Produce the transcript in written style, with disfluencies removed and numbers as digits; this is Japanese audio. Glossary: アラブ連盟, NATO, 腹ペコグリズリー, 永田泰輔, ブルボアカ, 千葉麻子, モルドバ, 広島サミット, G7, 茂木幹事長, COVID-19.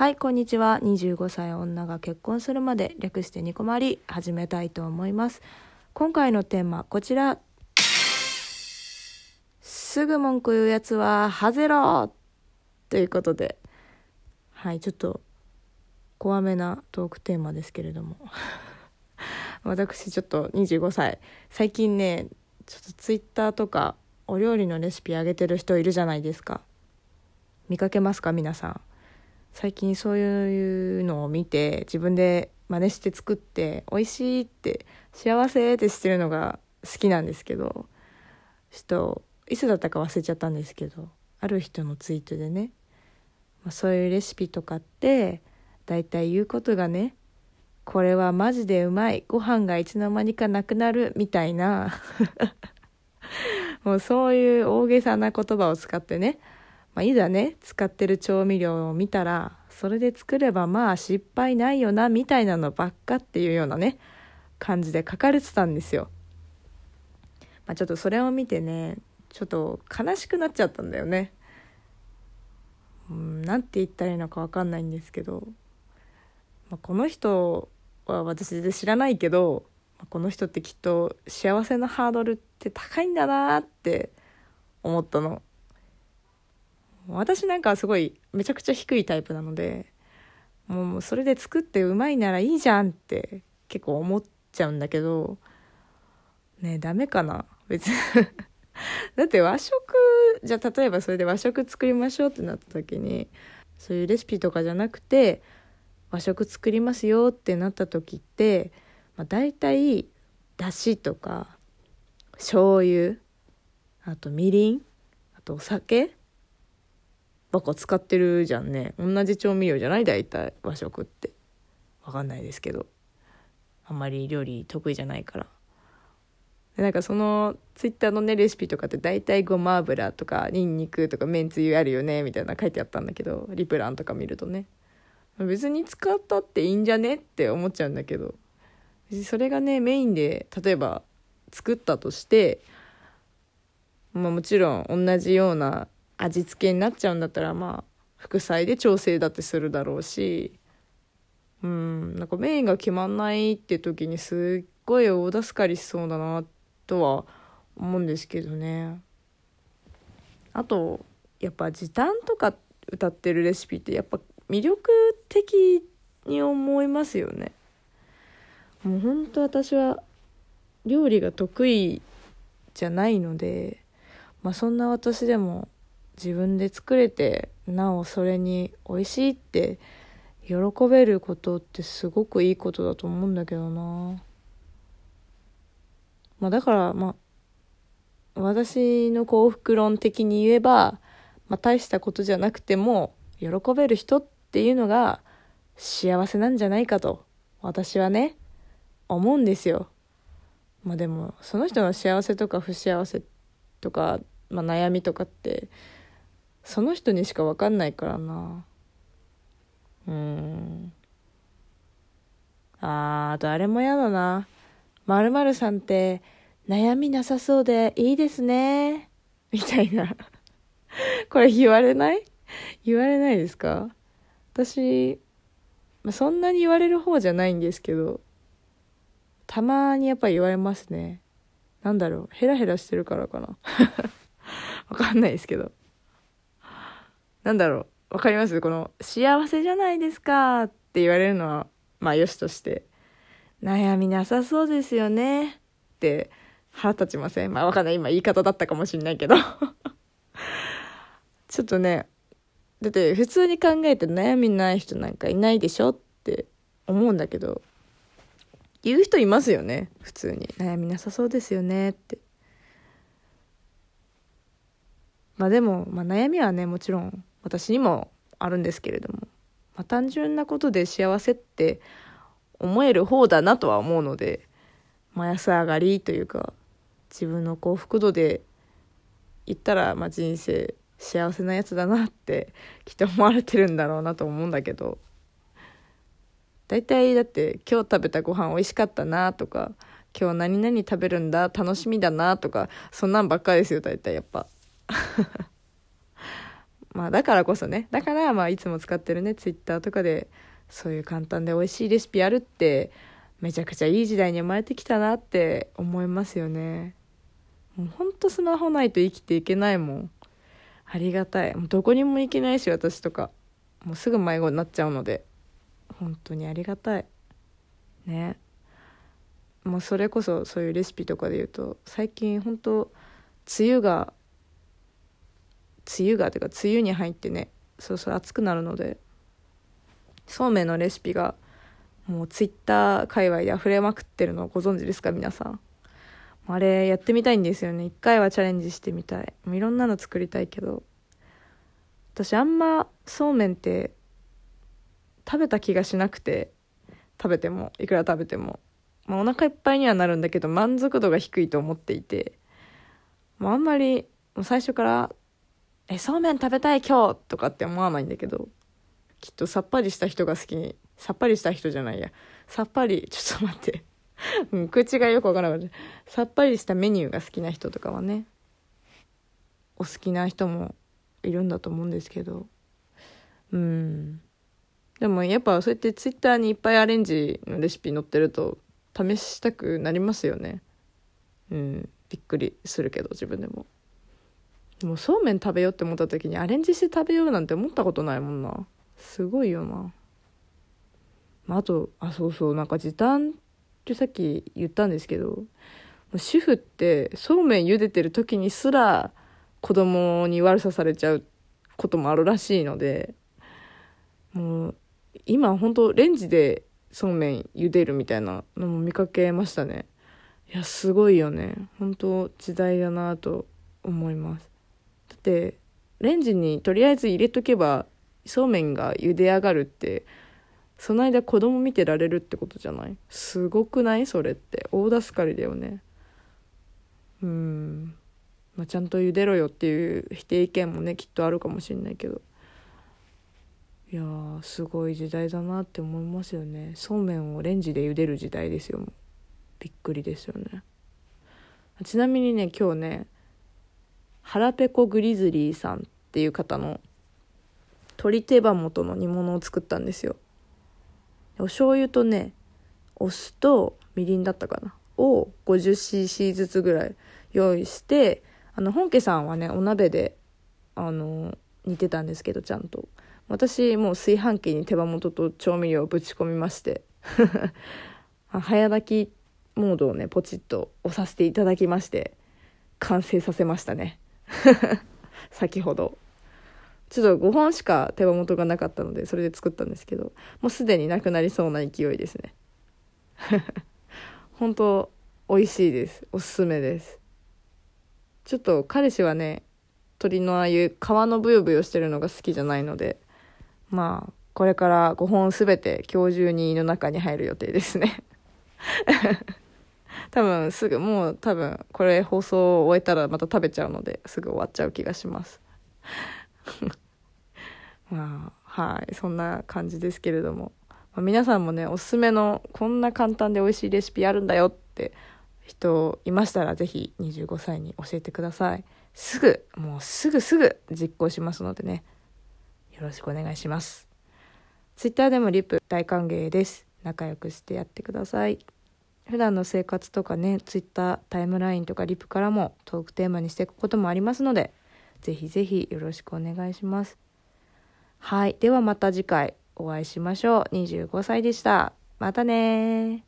はい、こんにちは。25歳女が結婚するまで、略してニコマリ、始めたいと思います。今回のテーマこちら。すぐ文句言うやつはハゼろということで、はい、ちょっと怖めなトークテーマですけれども私ちょっと25歳、最近ね、ちょっとツイッターとかお料理のレシピ上げてる人いるじゃないですか。見かけますか皆さん。最近そういうのを見て、自分で真似して作って美味しいって幸せってしてるのが好きなんですけど、ちょっといつだったか忘れちゃったんですけど、ある人のツイートでね、そういうレシピとかってだいたい言うことがね、これはマジでうまい、ご飯がいつの間にかなくなるみたいなもうそういう大げさな言葉を使ってね、いざね使ってる調味料を見たら、それで作ればまあ失敗ないよなみたいなのばっかっていうようなね感じで書かれてたんですよ。ちょっとそれを見てね、ちょっと悲しくなっちゃったんだよね。なんて言ったらいいのか分かんないんですけど、この人は私で知らないけど、この人ってきっと幸せのハードルって高いんだなって思ったの。私なんかすごいめちゃくちゃ低いタイプなので、もうそれで作ってうまいならいいじゃんって結構思っちゃうんだけどね、ダメかな別にだって和食じゃあ、例えばそれで和食作りましょうってなった時に、そういうレシピとかじゃなくて和食作りますよってなった時って、だいたいだしとか醤油、あとみりん、あとお酒ばっか使ってるじゃんね。同じ調味料じゃない？大体和食って。分かんないですけど、あんまり料理得意じゃないから。でなんかそのツイッターのねレシピとかって大体ごま油とかニンニクとかめんつゆあるよねみたいな書いてあったんだけど、リプランとか見るとね、別に使ったっていいんじゃねって思っちゃうんだけど、それがねメインで例えば作ったとして、もちろん同じような味付けになっちゃうんだったら、副菜で調整だってするだろうし、なんかメインが決まんないって時にすっごい大助かりしそうだなとは思うんですけどね。あとやっぱ時短とか歌ってるレシピってやっぱ魅力的に思いますよね。もう本当私は料理が得意じゃないので、そんな私でも自分で作れて、なおそれに美味しいって喜べることってすごくいいことだと思うんだけどな。だから私の幸福論的に言えば、大したことじゃなくても喜べる人っていうのが幸せなんじゃないかと私はね思うんですよ。でもその人の幸せとか不幸せとか、悩みとかってその人にしか分かんないからな。あとあれもやだな。〇〇さんって悩みなさそうでいいですねみたいなこれ言われないですか？私、そんなに言われる方じゃないんですけど、たまにやっぱり言われますね。なんだろう、ヘラヘラしてるからかなわかんないですけど、なんだろう、わかります？この幸せじゃないですかって言われるのはよしとして、悩みなさそうですよねって腹立ちません？わかんない、今言い方だったかもしんないけどちょっとね、だって普通に考えて悩みない人なんかいないでしょって思うんだけど、言う人いますよね普通に、悩みなさそうですよねって。でも、悩みはねもちろん私にもあるんですけれども、単純なことで幸せって思える方だなとは思うので、安上がりというか自分の幸福度で言ったら、人生幸せなやつだなってきっと思われてるんだろうなと思うんだけど、大体だって今日食べたご飯美味しかったなとか、今日何々食べるんだ楽しみだなとか、そんなんばっかりですよ大体やっぱまあだからこそね、だからまあいつも使ってるねツイッターとかでそういう簡単で美味しいレシピあるってめちゃくちゃいい時代に生まれてきたなって思いますよね。もうほんとスマホないと生きていけないもん。ありがたい。もうどこにも行けないし、私とかもうすぐ迷子になっちゃうので本当にありがたいね。もうそれこそそういうレシピとかで言うと、最近本当梅雨に入ってね、そろそろ暑くなるのでそうめんのレシピがもうツイッター界隈で溢れまくってるのをご存知ですか皆さん。あれやってみたいんですよね。一回はチャレンジしてみたい。いろんなの作りたいけど、私あんまそうめんって食べた気がしなくて、いくら食べても、まあ、お腹いっぱいにはなるんだけど満足度が低いと思っていて、まあ、あんまり最初からそうめん食べたい今日とかって思わないんだけど、きっとさっぱりした人が好きにさっぱりちょっと待って口がよくわからなくて、さっぱりしたメニューが好きな人とかはね、お好きな人もいるんだと思うんですけど、でもやっぱそうやってツイッターにいっぱいアレンジのレシピ載ってると試したくなりますよね。びっくりするけど自分でも。でもそうめん食べようって思った時にアレンジして食べようなんて思ったことないもんな。すごいよな。あと、そうそう、なんか時短ってさっき言ったんですけど、主婦ってそうめん茹でてる時にすら子供に悪さされちゃうこともあるらしいので、もう今本当レンジでそうめん茹でるみたいなのも見かけましたね。いやすごいよね。本当時代だなと思います。だってレンジにとりあえず入れとけばそうめんが茹で上がるって、その間子供見てられるってことじゃない？すごくない？それって大助かりだよね。まあ、ちゃんと茹でろよっていう否定意見もねきっとあるかもしれないけど、いやーすごい時代だなって思いますよね。そうめんをレンジで茹でる時代ですよ。びっくりですよね。ちなみにね、今日ね腹ペコグリズリーさんっていう方の鶏手羽元の煮物を作ったんですよ。お醤油とね、お酢とみりんだったかなを 50cc ずつぐらい用意して、本家さんはねお鍋で煮てたんですけど、ちゃんと私もう炊飯器に手羽元と調味料をぶち込みまして早炊きモードをねポチッと押させていただきまして完成させましたね先ほどちょっと5本しか手羽元がなかったのでそれで作ったんですけど、もうすでになくなりそうな勢いですね本当美味しいです。おすすめです。ちょっと彼氏はね鶏のああいう皮のブヨブヨしてるのが好きじゃないので、まあこれから5本すべて今日中に胃の中に入る予定ですね多分これ放送を終えたらまた食べちゃうのですぐ終わっちゃう気がしますまあはい、そんな感じですけれども、皆さんもねおすすめのこんな簡単で美味しいレシピあるんだよって人いましたら、ぜひ25歳に教えてください。すぐ実行しますのでね、よろしくお願いします。ツイッターでもリプ大歓迎です。仲良くしてやってください。普段の生活とかね、ツイッタータイムラインとかリプからもトークテーマにしていくこともありますので、ぜひぜひよろしくお願いします。はい、ではまた次回お会いしましょう。25歳でした。またね。